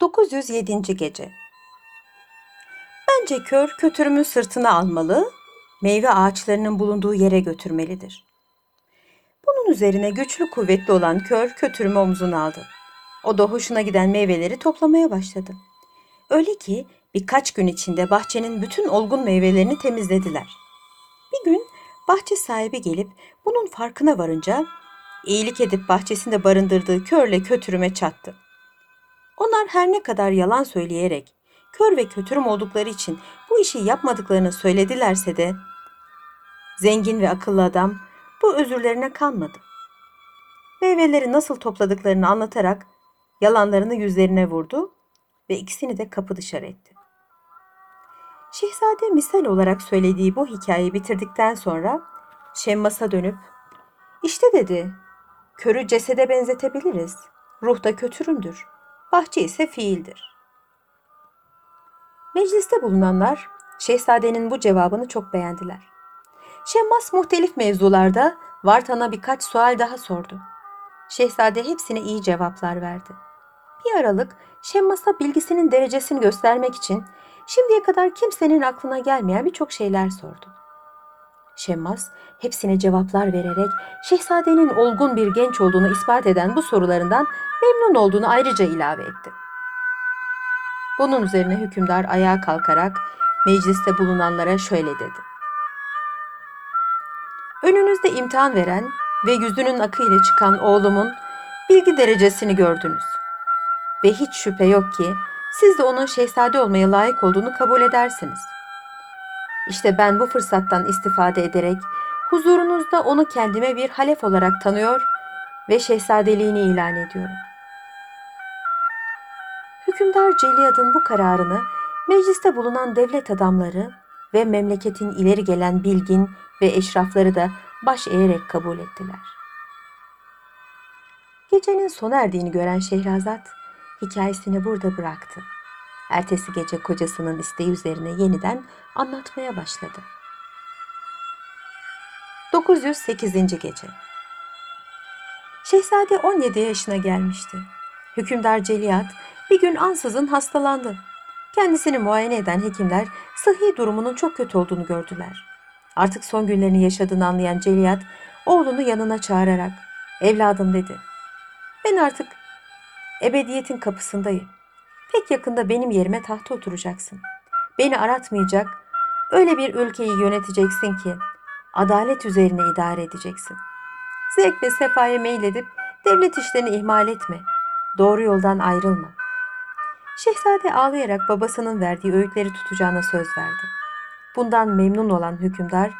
907. Gece. Bence kör kötürümün sırtına almalı, meyve ağaçlarının bulunduğu yere götürmelidir. Bunun üzerine güçlü kuvvetli olan kör kötürümü omzuna aldı. O da hoşuna giden meyveleri toplamaya başladı. Öyle ki birkaç gün içinde bahçenin bütün olgun meyvelerini temizlediler. Bir gün bahçe sahibi gelip bunun farkına varınca iyilik edip bahçesinde barındırdığı körle kötürüme çattı. Onlar her ne kadar yalan söyleyerek kör ve kötürüm oldukları için bu işi yapmadıklarını söyledilerse de zengin ve akıllı adam bu özürlerine kanmadı. Meyveleri nasıl topladıklarını anlatarak yalanlarını yüzlerine vurdu ve ikisini de kapı dışarı etti. Şehzade misal olarak söylediği bu hikayeyi bitirdikten sonra Şemmas'a dönüp "İşte" dedi, "körü cesede benzetebiliriz. Ruh da kötürümdür. Bahçe ise fiildir." Mecliste bulunanlar şehzadenin bu cevabını çok beğendiler. Şemmas muhtelif mevzularda Vartan'a birkaç sual daha sordu. Şehzade hepsine iyi cevaplar verdi. Bir aralık Şemmas'a bilgisinin derecesini göstermek için şimdiye kadar kimsenin aklına gelmeyen birçok şeyler sordu. Şemmas hepsine cevaplar vererek şehzadenin olgun bir genç olduğunu ispat eden bu sorularından memnun olduğunu ayrıca ilave etti. Bunun üzerine hükümdar ayağa kalkarak mecliste bulunanlara şöyle dedi: "Önünüzde imtihan veren ve yüzünün akıyla çıkan oğlumun bilgi derecesini gördünüz. Ve hiç şüphe yok ki siz de onun şehzade olmaya layık olduğunu kabul edersiniz. İşte ben bu fırsattan istifade ederek huzurunuzda onu kendime bir halef olarak tanıyor ve şehzadeliğini ilan ediyorum." Hükümdar Celiad'ın bu kararını mecliste bulunan devlet adamları ve memleketin ileri gelen bilgin ve eşrafları da baş eğerek kabul ettiler. Gecenin sona erdiğini gören Şehrazat hikayesini burada bıraktı. Ertesi gece kocasının isteği üzerine yeniden anlatmaya başladı. 908. Gece. Şehzade 17 yaşına gelmişti. Hükümdar Celiad bir gün ansızın hastalandı. Kendisini muayene eden hekimler sıhhi durumunun çok kötü olduğunu gördüler. Artık son günlerini yaşadığını anlayan Celiad oğlunu yanına çağırarak "Evladım" dedi, "ben artık ebediyetin kapısındayım. Pek yakında benim yerime tahta oturacaksın. Beni aratmayacak, öyle bir ülkeyi yöneteceksin ki adalet üzerine idare edeceksin. Zevk ve sefaya meyledip devlet işlerini ihmal etme. Doğru yoldan ayrılma." Şehzade ağlayarak babasının verdiği öğütleri tutacağına söz verdi. Bundan memnun olan hükümdar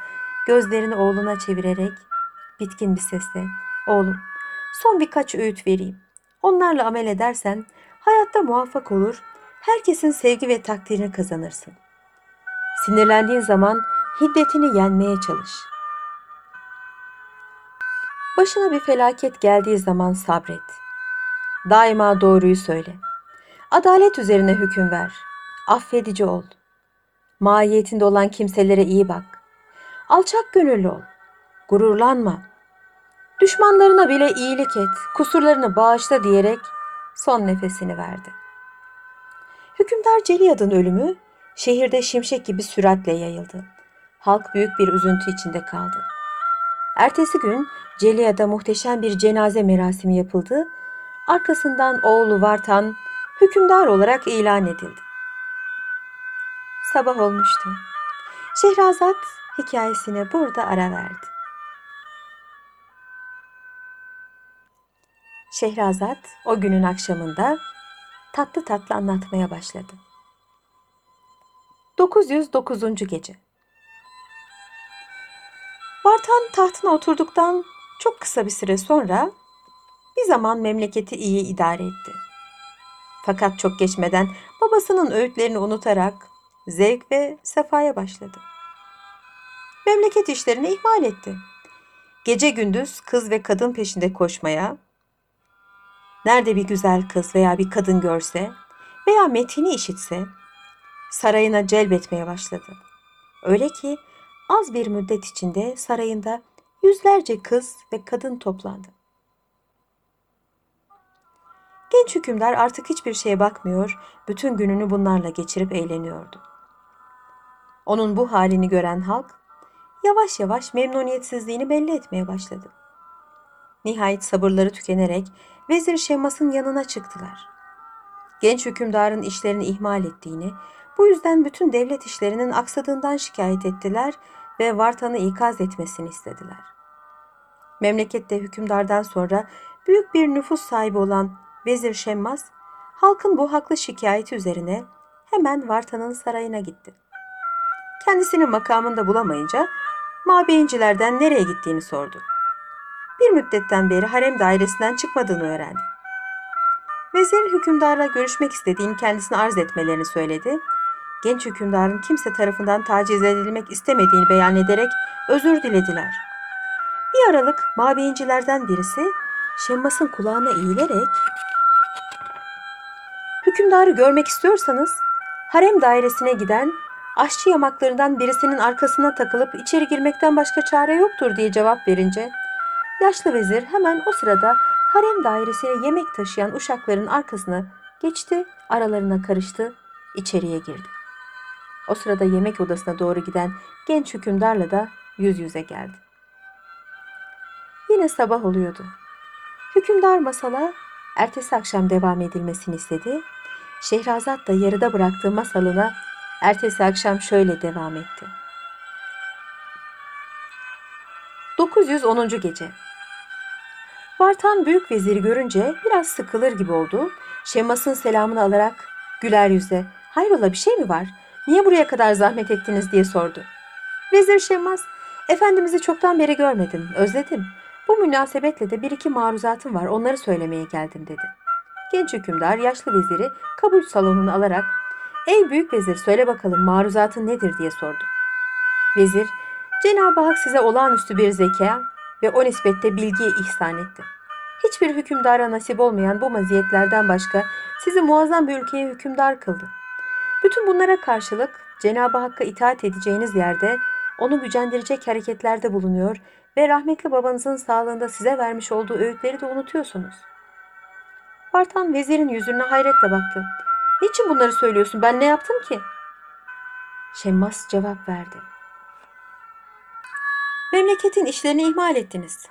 gözlerini oğluna çevirerek bitkin bir sesle "Oğlum, son birkaç öğüt vereyim. Onlarla amel edersen hayatta muvaffak olur, herkesin sevgi ve takdirini kazanırsın. Sinirlendiğin zaman hiddetini yenmeye çalış. Başına bir felaket geldiği zaman sabret. Daima doğruyu söyle. Adalet üzerine hüküm ver. Affedici ol. Mahiyetinde olan kimselere iyi bak. Alçak gönüllü ol. Gururlanma. Düşmanlarına bile iyilik et, kusurlarını bağışla" diyerek son nefesini verdi. Hükümdar Celiad'ın ölümü şehirde şimşek gibi süratle yayıldı. Halk büyük bir üzüntü içinde kaldı. Ertesi gün Celiad'a muhteşem bir cenaze merasimi yapıldı. Arkasından oğlu Vartan hükümdar olarak ilan edildi. Sabah olmuştu. Şehrazat hikayesine burada ara verdi. Şehrazat o günün akşamında tatlı tatlı anlatmaya başladı. 909. Gece. Vartan tahtına oturduktan çok kısa bir süre sonra bir zaman memleketi iyi idare etti. Fakat çok geçmeden babasının öğütlerini unutarak zevk ve sefaya başladı. Memleket işlerini ihmal etti. Gece gündüz kız ve kadın peşinde koşmaya, nerede bir güzel kız veya bir kadın görse veya metini işitse sarayına celbetmeye başladı. Öyle ki az bir müddet içinde sarayında yüzlerce kız ve kadın toplandı. Genç hükümdar artık hiçbir şeye bakmıyor, bütün gününü bunlarla geçirip eğleniyordu. Onun bu halini gören halk, yavaş yavaş memnuniyetsizliğini belli etmeye başladı. Nihayet sabırları tükenerek Vezir Şemmas'ın yanına çıktılar. Genç hükümdarın işlerini ihmal ettiğini, bu yüzden bütün devlet işlerinin aksadığından şikayet ettiler ve Vartan'ı ikaz etmesini istediler. Memlekette hükümdardan sonra büyük bir nüfus sahibi olan Vezir Şemmas, halkın bu haklı şikayeti üzerine hemen Vartan'ın sarayına gitti. Kendisini makamında bulamayınca mabeyincilerden nereye gittiğini sordu. Bir müddetten beri harem dairesinden çıkmadığını öğrendi. Vezir hükümdarla görüşmek istediğini kendisine arz etmelerini söyledi. Genç hükümdarın kimse tarafından taciz edilmek istemediğini beyan ederek özür dilediler. Bir aralık mabeyincilerden birisi Şemmas'ın kulağına eğilerek "Hükümdarı görmek istiyorsanız harem dairesine giden aşçı yamaklarından birisinin arkasına takılıp içeri girmekten başka çare yoktur" diye cevap verince yaşlı vezir hemen o sırada harem dairesine yemek taşıyan uşakların arkasına geçti, aralarına karıştı, içeriye girdi. O sırada yemek odasına doğru giden genç hükümdarla da yüz yüze geldi. Yine sabah oluyordu. Hükümdar masala ertesi akşam devam edilmesini istedi. Şehrazat da yarıda bıraktığı masalına ertesi akşam şöyle devam etti. 910. Gece. Vartan büyük veziri görünce biraz sıkılır gibi oldu. Şemmas'ın selamını alarak güler yüzle "Hayrola, bir şey mi var? Niye buraya kadar zahmet ettiniz?" diye sordu. Vezir Şemmas, "Efendimizi çoktan beri görmedim, özledim. Bu münasebetle de bir iki maruzatım var, onları söylemeye geldim" dedi. Genç hükümdar yaşlı veziri kabul salonunu alarak "Ey büyük vezir, söyle bakalım maruzatın nedir?" diye sordu. Vezir, "Cenab-ı Hak size olağanüstü bir zeka ve o nispette bilgiye ihsan etti. Hiçbir hükümdara nasip olmayan bu maziyetlerden başka sizi muazzam bir ülkeye hükümdar kıldı. Bütün bunlara karşılık Cenab-ı Hakk'a itaat edeceğiniz yerde onu gücendirecek hareketlerde bulunuyor ve rahmetli babanızın sağlığında size vermiş olduğu öğütleri de unutuyorsunuz." Vartan vezirin yüzüne hayretle baktı. "Niçin bunları söylüyorsun? Ben ne yaptım ki?" Şemmas cevap verdi. "Memleketin işlerini ihmal ettiniz.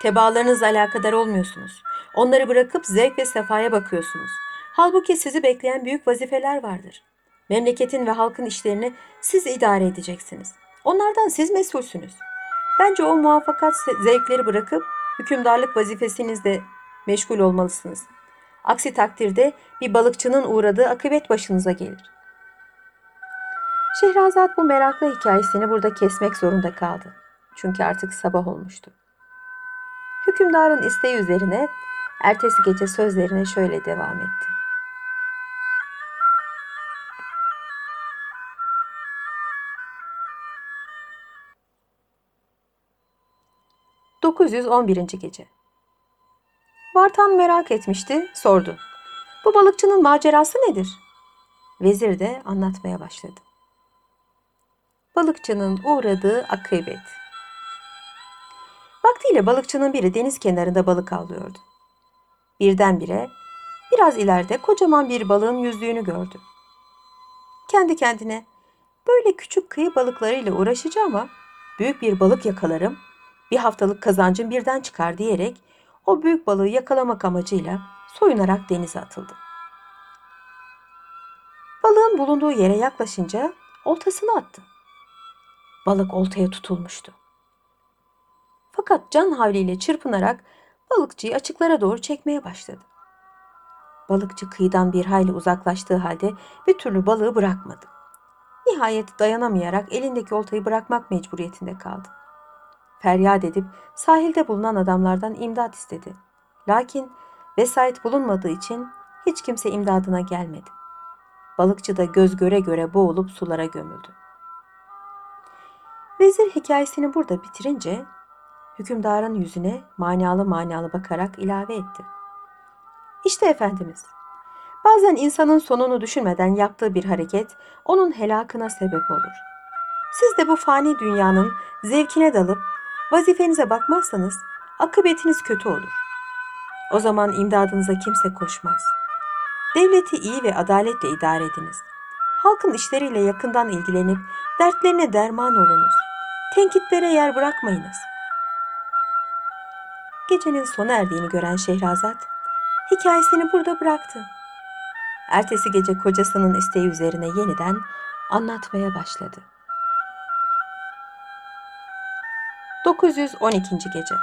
Tebaalarınızla alakadar olmuyorsunuz. Onları bırakıp zevk ve sefaya bakıyorsunuz. Halbuki sizi bekleyen büyük vazifeler vardır. Memleketin ve halkın işlerini siz idare edeceksiniz. Onlardan siz mesulsünüz. Bence o muvaffakat zevkleri bırakıp hükümdarlık vazifesinizle meşgul olmalısınız. Aksi takdirde bir balıkçının uğradığı akıbet başınıza gelir." Şehrazat bu meraklı hikayesini burada kesmek zorunda kaldı. Çünkü artık sabah olmuştu. Hükümdarın isteği üzerine ertesi gece sözlerine şöyle devam etti. 911. Gece. Vartan merak etmişti, sordu. "Bu balıkçının macerası nedir?" Vezir de anlatmaya başladı. Balıkçının uğradığı akıbet. Vaktiyle balıkçının biri deniz kenarında balık avlıyordu. Birdenbire biraz ileride kocaman bir balığın yüzdüğünü gördü. Kendi kendine "Böyle küçük kıyı balıklarıyla uğraşacağım ama büyük bir balık yakalarım, bir haftalık kazancım birden çıkar" diyerek o büyük balığı yakalamak amacıyla soyunarak denize atıldı. Balığın bulunduğu yere yaklaşınca oltasını attı. Balık oltaya tutulmuştu. Fakat can havliyle çırpınarak balıkçıyı açıklara doğru çekmeye başladı. Balıkçı kıyıdan bir hayli uzaklaştığı halde bir türlü balığı bırakmadı. Nihayet dayanamayarak elindeki oltayı bırakmak mecburiyetinde kaldı. Feryat edip sahilde bulunan adamlardan imdat istedi. Lakin vesayet bulunmadığı için hiç kimse imdadına gelmedi. Balıkçı da göz göre göre boğulup sulara gömüldü. Vezir hikayesini burada bitirince hükümdarın yüzüne manalı manalı bakarak ilave etti. "İşte Efendimiz, bazen insanın sonunu düşünmeden yaptığı bir hareket onun helakına sebep olur. Siz de bu fani dünyanın zevkine dalıp vazifenize bakmazsanız akıbetiniz kötü olur. O zaman imdadınıza kimse koşmaz. Devleti iyi ve adaletle idare ediniz. Halkın işleriyle yakından ilgilenip dertlerine derman olunuz. Tenkitlere yer bırakmayınız. Gecenin sona erdiğini gören Şehrazat hikayesini burada bıraktı. Ertesi gece kocasının isteği üzerine yeniden anlatmaya başladı. 912. Gece.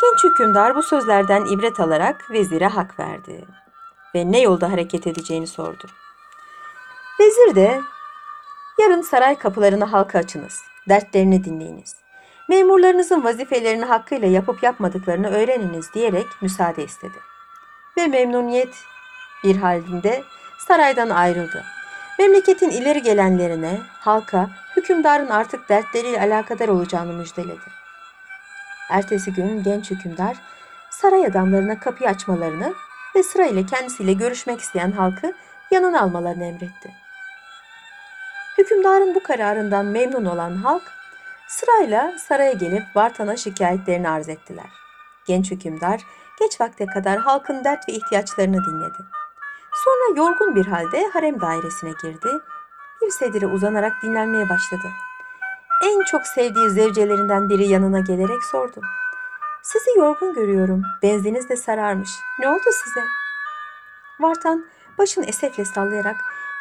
Genç hükümdar bu sözlerden ibret alarak vezire hak verdi ve ne yolda hareket edeceğini sordu. Vezir de, yarın saray kapılarını halka açınız, dertlerini dinleyiniz, memurlarınızın vazifelerini hakkıyla yapıp yapmadıklarını öğreniniz diyerek müsaade istedi. Ve memnuniyet bir halinde saraydan ayrıldı. Memleketin ileri gelenlerine, halka, hükümdarın artık dertleriyle alakadar olacağını müjdeledi. Ertesi gün genç hükümdar saray adamlarına kapıyı açmalarını ve sırayla kendisiyle görüşmek isteyen halkı yanına almalarını emretti. Hükümdarın bu kararından memnun olan halk sırayla saraya gelip Vartan'a şikayetlerini arz ettiler. Genç hükümdar geç vakte kadar halkın dert ve ihtiyaçlarını dinledi. Sonra yorgun bir halde harem dairesine girdi, bir sedire uzanarak dinlenmeye başladı. En çok sevdiği zevcelerinden biri yanına gelerek sordu. "Sizi yorgun görüyorum, benziniz de sararmış. Ne oldu size?" Vartan başını esefle sallayarak,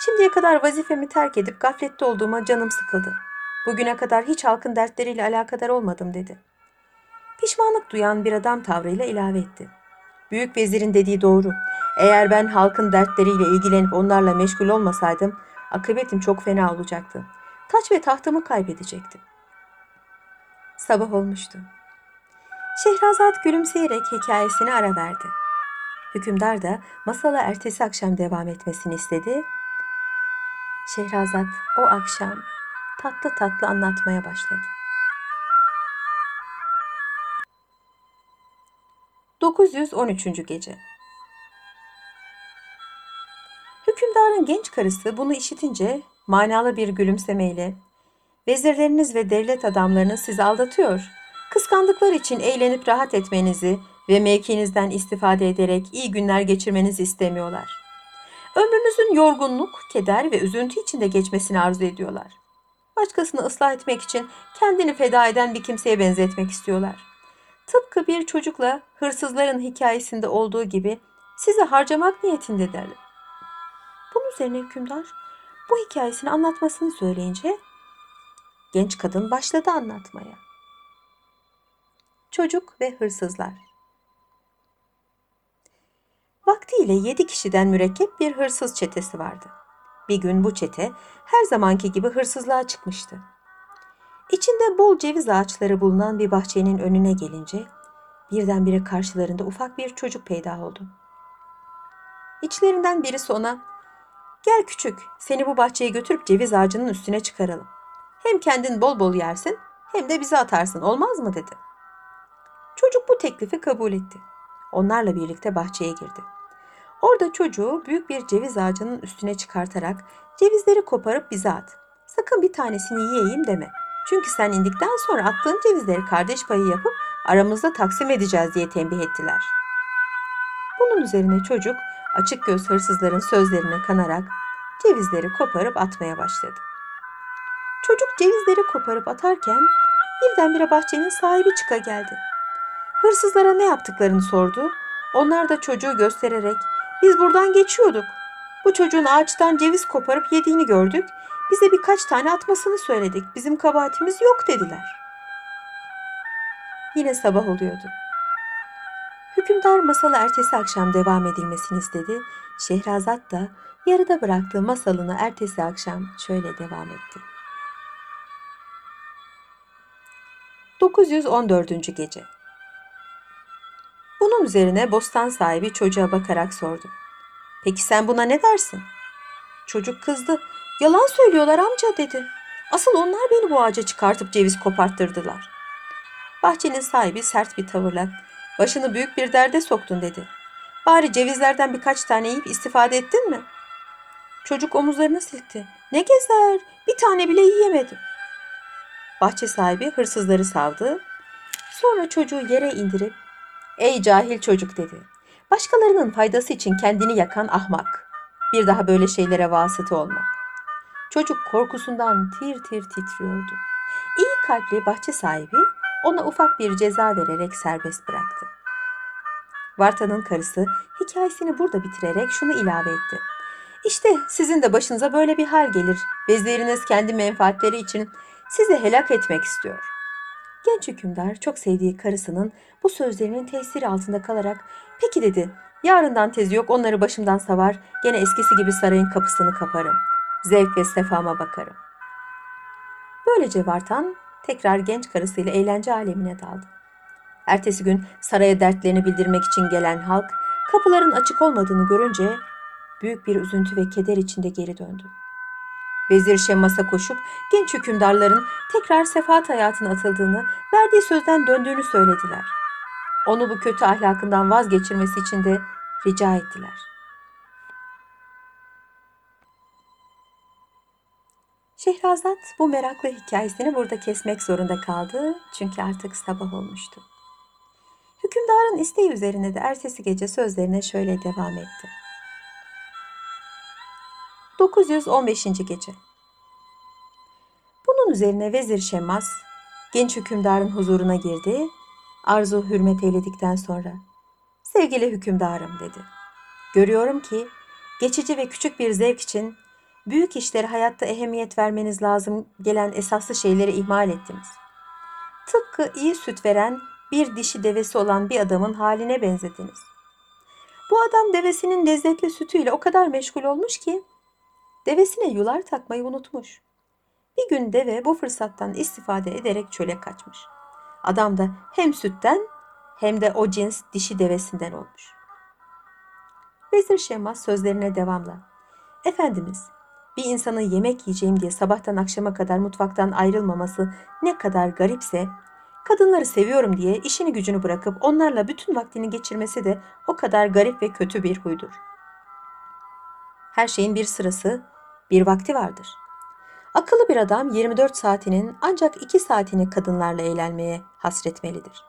"Şimdiye kadar vazifemi terk edip gaflette olduğuma canım sıkıldı. Bugüne kadar hiç halkın dertleriyle alakadar olmadım" dedi. Pişmanlık duyan bir adam tavrıyla ilave etti. "Büyük vezirin dediği doğru. Eğer ben halkın dertleriyle ilgilenip onlarla meşgul olmasaydım, akıbetim çok fena olacaktı. Taç ve tahtımı kaybedecektim." Sabah olmuştu. Şehrazat gülümseyerek hikayesini ara verdi. Hükümdar da masala ertesi akşam devam etmesini istedi. Şehrazat o akşam tatlı tatlı anlatmaya başladı. 913. Gece. Hükümdarın genç karısı bunu işitince manalı bir gülümsemeyle, "Vezirleriniz ve devlet adamlarınız sizi aldatıyor. Kıskandıkları için eğlenip rahat etmenizi ve mevkinizden istifade ederek iyi günler geçirmenizi istemiyorlar. Ömrünüzün yorgunluk, keder ve üzüntü içinde geçmesini arzu ediyorlar. Başkasını ıslah etmek için kendini feda eden bir kimseye benzetmek istiyorlar. Tıpkı bir çocukla hırsızların hikayesinde olduğu gibi sizi harcamak niyetindedirler." Bunun üzerine hükümdar bu hikayesini anlatmasını söyleyince genç kadın başladı anlatmaya. Çocuk ve hırsızlar. Vaktiyle 7 kişiden mürekkep bir hırsız çetesi vardı. Bir gün bu çete her zamanki gibi hırsızlığa çıkmıştı. İçinde bol ceviz ağaçları bulunan bir bahçenin önüne gelince birdenbire karşılarında ufak bir çocuk peyda oldu. İçlerinden birisi ona, "Gel küçük, seni bu bahçeye götürüp ceviz ağacının üstüne çıkaralım. Hem kendin bol bol yersin hem de bizi atarsın, olmaz mı?" dedi. Çocuk bu teklifi kabul etti. Onlarla birlikte bahçeye girdi. Orada çocuğu büyük bir ceviz ağacının üstüne çıkartarak, "Cevizleri koparıp bize at. Sakın bir tanesini yiyeyim deme. Çünkü sen indikten sonra attığın cevizleri kardeş payı yapıp aramızda taksim edeceğiz" diye tembih ettiler. Bunun üzerine çocuk açık göz hırsızların sözlerine kanarak cevizleri koparıp atmaya başladı. Çocuk cevizleri koparıp atarken birdenbire bahçenin sahibi çıka geldi. Hırsızlara ne yaptıklarını sordu. Onlar da çocuğu göstererek, "Biz buradan geçiyorduk. Bu çocuğun ağaçtan ceviz koparıp yediğini gördük. Bize birkaç tane atmasını söyledik. Bizim kabahatimiz yok" dediler. Yine sabah oluyordu. Hükümdar masalı ertesi akşam devam edilmesini istedi. Şehrazat da yarıda bıraktığı masalını ertesi akşam şöyle devam etti. 914. Gece. Bunun üzerine bostan sahibi çocuğa bakarak sordu. "Peki sen buna ne dersin?" Çocuk kızdı. "Yalan söylüyorlar amca" dedi. "Asıl onlar beni bu ağaca çıkartıp ceviz koparttırdılar." Bahçenin sahibi sert bir tavırla, "Başını büyük bir derde soktun" dedi. "Bari cevizlerden birkaç tane yiyip istifade ettin mi?" Çocuk omuzlarını silkti. "Ne gezer, bir tane bile yiyemedim." Bahçe sahibi hırsızları savdı. Sonra çocuğu yere indirip "Ey cahil çocuk," dedi. "Başkalarının faydası için kendini yakan ahmak. Bir daha böyle şeylere vasıta olma." Çocuk korkusundan tir tir titriyordu. İyi kalpli bahçe sahibi ona ufak bir ceza vererek serbest bıraktı. Vartan'ın karısı hikayesini burada bitirerek şunu ilave etti: "İşte sizin de başınıza böyle bir hal gelir. Veziriniz kendi menfaatleri için sizi helak etmek istiyor." Genç hükümdar çok sevdiği karısının bu sözlerinin tesiri altında kalarak "Peki," dedi, "yarından tezi yok onları başımdan savar, gene eskisi gibi sarayın kapısını kaparım. Zevk ve sefama bakarım." Böylece Vartan tekrar genç karısıyla eğlence alemine daldı. Ertesi gün saraya dertlerini bildirmek için gelen halk kapıların açık olmadığını görünce büyük bir üzüntü ve keder içinde geri döndü. Vezir Şemmas'a koşup genç hükümdarların tekrar sefahat hayatına atıldığını, verdiği sözden döndüğünü söylediler. Onu bu kötü ahlakından vazgeçirmesi için de rica ettiler. Şehrazat bu meraklı hikayesini burada kesmek zorunda kaldı çünkü artık sabah olmuştu. Hükümdarın isteği üzerine de ertesi gece sözlerine şöyle devam etti. 915. Gece. Bunun üzerine Vezir Şemmas genç hükümdarın huzuruna girdi, arzu hürmet eyledikten sonra "Sevgili hükümdarım," dedi. "Görüyorum ki geçici ve küçük bir zevk için büyük işlere hayatta ehemmiyet vermeniz lazım gelen esaslı şeyleri ihmal ettiniz. Tıpkı iyi süt veren bir dişi devesi olan bir adamın haline benzediniz. Bu adam devesinin lezzetli sütüyle o kadar meşgul olmuş ki devesine yular takmayı unutmuş. Bir gün deve bu fırsattan istifade ederek çöle kaçmış. Adam da hem sütten hem de o cins dişi devesinden olmuş." Vezir Şemmas sözlerine devamla "Efendimiz, bir insanın yemek yiyeceğim diye sabahtan akşama kadar mutfaktan ayrılmaması ne kadar garipse, kadınları seviyorum diye işini gücünü bırakıp onlarla bütün vaktini geçirmesi de o kadar garip ve kötü bir huydur. Her şeyin bir sırası, bir vakti vardır. Akıllı bir adam 24 saatinin ancak 2 saatini kadınlarla eğlenmeye hasretmelidir.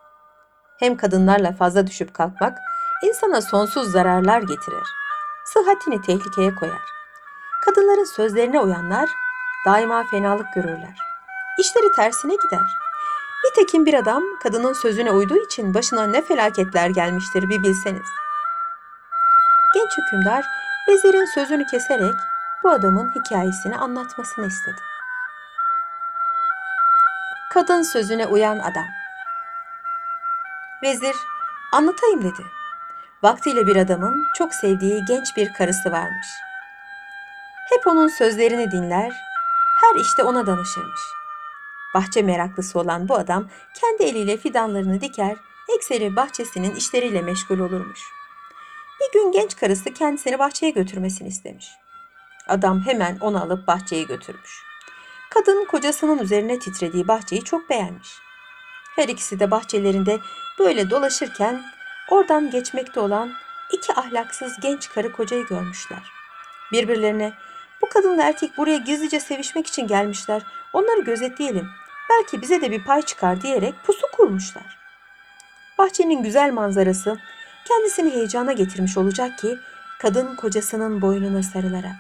Hem kadınlarla fazla düşüp kalkmak insana sonsuz zararlar getirir. Sıhhatini tehlikeye koyar. Kadınların sözlerine uyanlar daima fenalık görürler. İşleri tersine gider. Nitekim bir adam kadının sözüne uyduğu için başına ne felaketler gelmiştir bir bilseniz." Genç hükümdar vezirin sözünü keserek bu adamın hikayesini anlatmasını istedi. Kadın sözüne uyan adam. Vezir, "Anlatayım," dedi. "Vaktiyle bir adamın çok sevdiği genç bir karısı varmış. Hep onun sözlerini dinler, her işte ona danışırmış. Bahçe meraklısı olan bu adam kendi eliyle fidanlarını diker, ekseri bahçesinin işleriyle meşgul olurmuş. Bir gün genç karısı kendisini bahçeye götürmesini istemiş. Adam hemen onu alıp bahçeye götürmüş. Kadın kocasının üzerine titrediği bahçeyi çok beğenmiş. Her ikisi de bahçelerinde böyle dolaşırken oradan geçmekte olan 2 ahlaksız genç karı kocayı görmüşler. Birbirlerine 'Bu kadınla erkek buraya gizlice sevişmek için gelmişler. Onları gözetleyelim. Belki bize de bir pay çıkar.' diyerek pusu kurmuşlar. Bahçenin güzel manzarası kendisini heyecana getirmiş olacak ki kadın kocasının boynuna sarılarak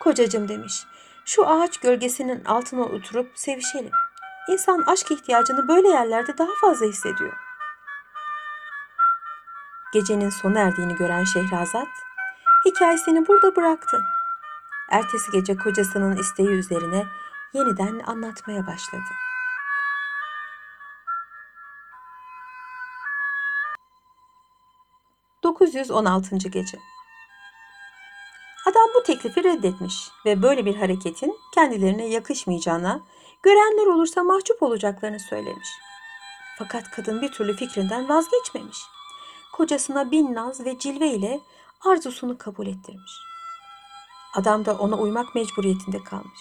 'Kocacığım,' demiş, 'şu ağaç gölgesinin altına oturup sevişelim. İnsan aşk ihtiyacını böyle yerlerde daha fazla hissediyor.'" Gecenin sona erdiğini gören Şehrazat hikayesini burada bıraktı. Ertesi gece kocasının isteği üzerine yeniden anlatmaya başladı. "916. Gece. Adam bu teklifi reddetmiş ve böyle bir hareketin kendilerine yakışmayacağına, görenler olursa mahcup olacaklarını söylemiş. Fakat kadın bir türlü fikrinden vazgeçmemiş. Kocasına bin naz ve cilve ile arzusunu kabul ettirmiş. Adam da ona uymak mecburiyetinde kalmış.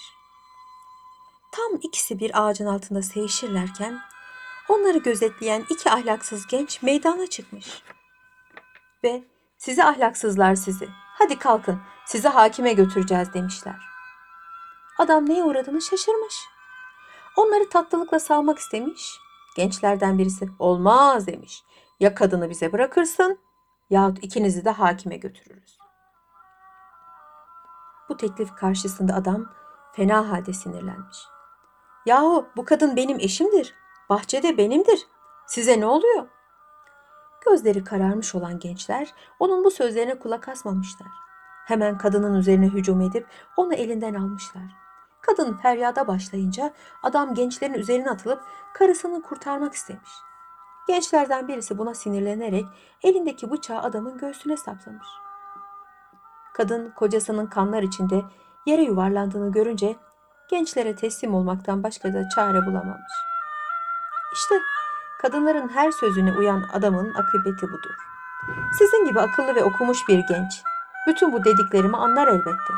Tam ikisi bir ağacın altında sevişirlerken onları gözetleyen 2 ahlaksız genç meydana çıkmış. Ve "Sizi ahlaksızlar sizi, hadi kalkın, sizi hakime götüreceğiz," demişler. Adam neye uğradığını şaşırmış. Onları tatlılıkla salmak istemiş. Gençlerden birisi "Olmaz," demiş. Ya kadını bize bırakırsın yahut ikinizi de hakime götürürüz. Bu teklif karşısında adam fena halde sinirlenmiş. Yahu bu kadın benim eşimdir. Bahçede benimdir. Size ne oluyor? Gözleri kararmış olan gençler onun bu sözlerine kulak asmamışlar. Hemen kadının üzerine hücum edip onu elinden almışlar. Kadın feryada başlayınca adam gençlerin üzerine atılıp karısını kurtarmak istemiş. Gençlerden birisi buna sinirlenerek elindeki bıçağı adamın göğsüne saplamış. Kadın kocasının kanlar içinde yere yuvarlandığını görünce gençlere teslim olmaktan başka da çare bulamamış. İşte kadınların her sözüne uyan adamın akıbeti budur. Sizin gibi akıllı ve okumuş bir genç bütün bu dediklerimi anlar elbette.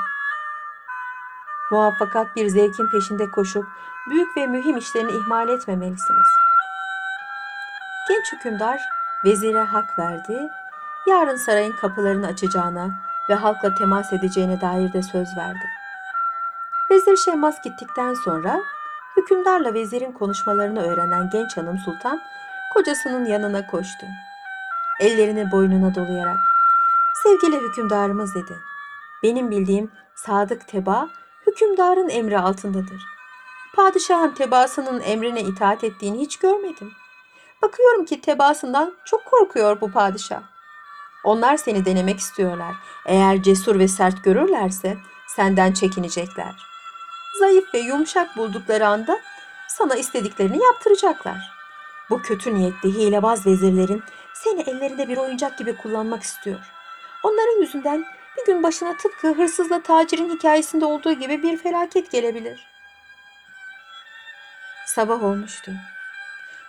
Muvaffakat bir zevkin peşinde koşup büyük ve mühim işlerini ihmal etmemelisiniz. Genç hükümdar vezire hak verdi, yarın sarayın kapılarını açacağına ve halkla temas edeceğine dair de söz verdi. Vezir Şehmaz gittikten sonra hükümdarla vezirin konuşmalarını öğrenen genç hanım sultan kocasının yanına koştu. Ellerini boynuna dolayarak "Sevgili hükümdarımız" dedi. "Benim bildiğim sadık tebaa hükümdarın emri altındadır. Padişahın tebaasının emrine itaat ettiğini hiç görmedim. Bakıyorum ki tebaasından çok korkuyor bu padişah. Onlar seni denemek istiyorlar. Eğer cesur ve sert görürlerse senden çekinecekler. Zayıf ve yumuşak buldukları anda sana istediklerini yaptıracaklar. Bu kötü niyetli hilebaz vezirlerin seni ellerinde bir oyuncak gibi kullanmak istiyor. Onların yüzünden bir gün başına tıpkı hırsızla tacirin hikayesinde olduğu gibi bir felaket gelebilir." Sabah olmuştu.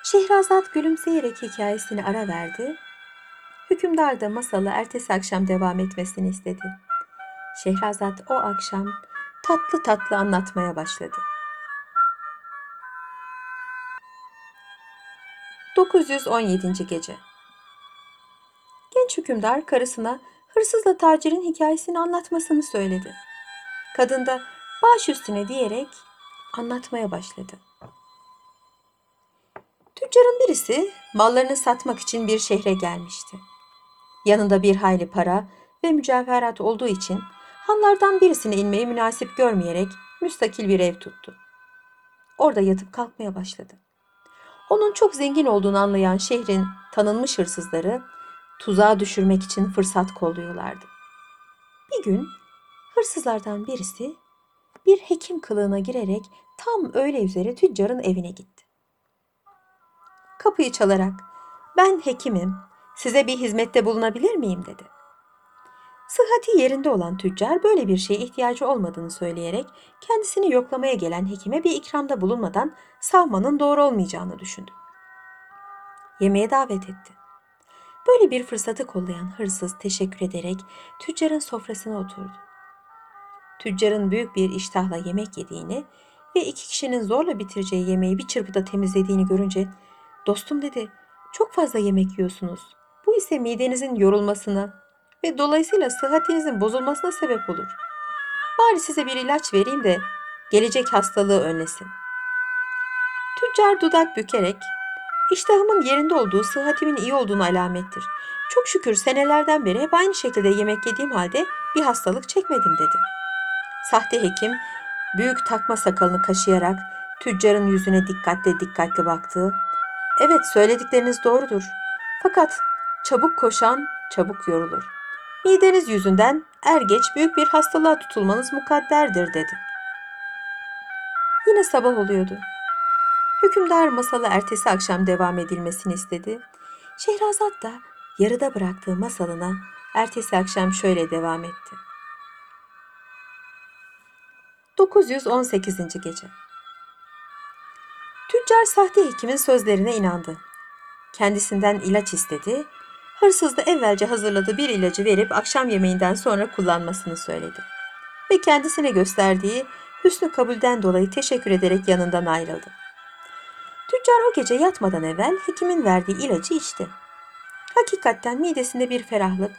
Şehrazat gülümseyerek hikayesini ara verdi. Hükümdar da masalı ertesi akşam devam etmesini istedi. Şehrazat o akşam tatlı tatlı anlatmaya başladı. 917. Gece. Genç hükümdar karısına hırsızla tacirin hikayesini anlatmasını söyledi. Kadın da baş üstüne diyerek anlatmaya başladı. Tüccarın birisi mallarını satmak için bir şehre gelmişti. Yanında bir hayli para ve mücevherat olduğu için hanlardan birisine inmeyi münasip görmeyerek müstakil bir ev tuttu. Orada yatıp kalkmaya başladı. Onun çok zengin olduğunu anlayan şehrin tanınmış hırsızları tuzağa düşürmek için fırsat kolluyorlardı. Bir gün hırsızlardan birisi bir hekim kılığına girerek tam öğle üzere tüccarın evine gitti. Kapıyı çalarak "Ben hekimim, size bir hizmette bulunabilir miyim?" dedi. Sıhhati yerinde olan tüccar böyle bir şeye ihtiyacı olmadığını söyleyerek kendisini yoklamaya gelen hekime bir ikramda bulunmadan savmanın doğru olmayacağını düşündü. Yemeğe davet etti. Böyle bir fırsatı kollayan hırsız teşekkür ederek tüccarın sofrasına oturdu. Tüccarın büyük bir iştahla yemek yediğini ve iki kişinin zorla bitireceği yemeği bir çırpıda temizlediğini görünce "Dostum" dedi, "çok fazla yemek yiyorsunuz. Bu ise midenizin yorulmasına ve dolayısıyla sıhhatinizin bozulmasına sebep olur. Bari size bir ilaç vereyim de gelecek hastalığı önlesin." Tüccar dudak bükerek "İştahımın yerinde olduğu sıhhatimin iyi olduğunu alamettir. Çok şükür senelerden beri hep aynı şekilde yemek yediğim halde bir hastalık çekmedim" dedi. Sahte hekim büyük takma sakalını kaşıyarak tüccarın yüzüne dikkatli baktı. "Evet, söyledikleriniz doğrudur. Fakat çabuk koşan çabuk yorulur. Mideniz yüzünden er geç büyük bir hastalığa tutulmanız mukadderdir" dedi. Yine sabah oluyordu. Hükümdar masalı ertesi akşam devam edilmesini istedi. Şehrazat da yarıda bıraktığı masalına ertesi akşam şöyle devam etti. 918. Gece. Tüccar sahte hekimin sözlerine inandı. Kendisinden ilaç istedi. Hırsız da evvelce hazırladığı bir ilacı verip akşam yemeğinden sonra kullanmasını söyledi. Ve kendisine gösterdiği hüsnü kabulden dolayı teşekkür ederek yanından ayrıldı. Tüccar o gece yatmadan evvel hekimin verdiği ilacı içti. Hakikaten midesinde bir ferahlık,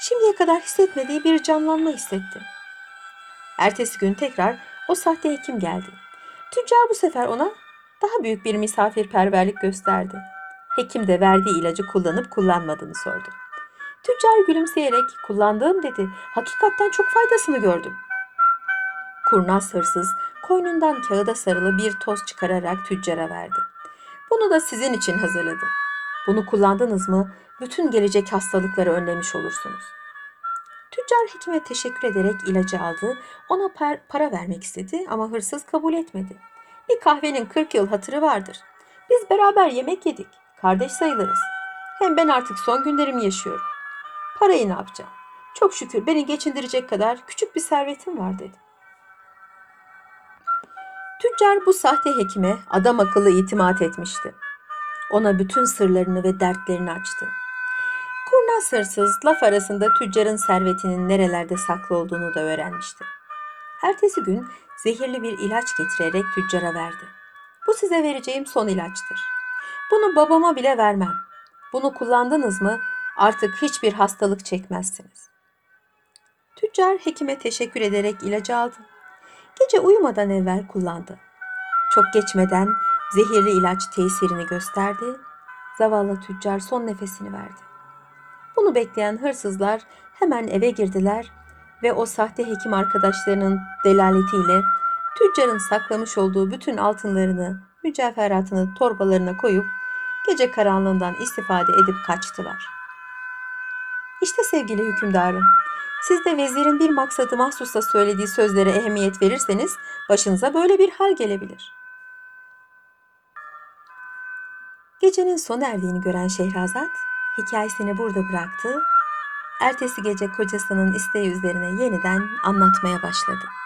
şimdiye kadar hissetmediği bir canlanma hissetti. Ertesi gün tekrar o sahte hekim geldi. Tüccar bu sefer ona daha büyük bir misafirperverlik gösterdi. Hekim de verdiği ilacı kullanıp kullanmadığını sordu. Tüccar gülümseyerek kullandığım dedi. Hakikaten çok faydasını gördüm. Kurnaz hırsız koynundan kağıda sarılı bir toz çıkararak tüccara verdi. Bunu da sizin için hazırladım. Bunu kullandınız mı bütün gelecek hastalıkları önlemiş olursunuz. Tüccar hekime teşekkür ederek ilacı aldı. Ona para vermek istedi ama hırsız kabul etmedi. Bir kahvenin 40 yıl hatırı vardır. Biz beraber yemek yedik. Kardeş sayılırız. Hem ben artık son günlerimi yaşıyorum. Parayı ne yapacağım? Çok şükür beni geçindirecek kadar küçük bir servetim var dedi. Tüccar bu sahte hekime adam akıllı itimat etmişti. Ona bütün sırlarını ve dertlerini açtı. Kurnaz hırsız laf arasında tüccarın servetinin nerelerde saklı olduğunu da öğrenmişti. Ertesi gün zehirli bir ilaç getirerek tüccara verdi. Bu size vereceğim son ilaçtır. Bunu babama bile vermem. Bunu kullandınız mı artık hiçbir hastalık çekmezsiniz. Tüccar hekime teşekkür ederek ilacı aldı. Gece uyumadan evvel kullandı. Çok geçmeden zehirli ilaç tesirini gösterdi. Zavallı tüccar son nefesini verdi. Bunu bekleyen hırsızlar hemen eve girdiler ve o sahte hekim arkadaşlarının delaletiyle tüccarın saklamış olduğu bütün altınlarını, mücevheratını torbalarına koyup gece karanlığından istifade edip kaçtılar. İşte sevgili hükümdarım, siz de vezirin bir maksadı mahsusla söylediği sözlere ehemmiyet verirseniz başınıza böyle bir hal gelebilir. Gecenin sona erdiğini gören Şehrazat hikayesini burada bıraktı. Ertesi gece kocasının isteği üzerine yeniden anlatmaya başladı.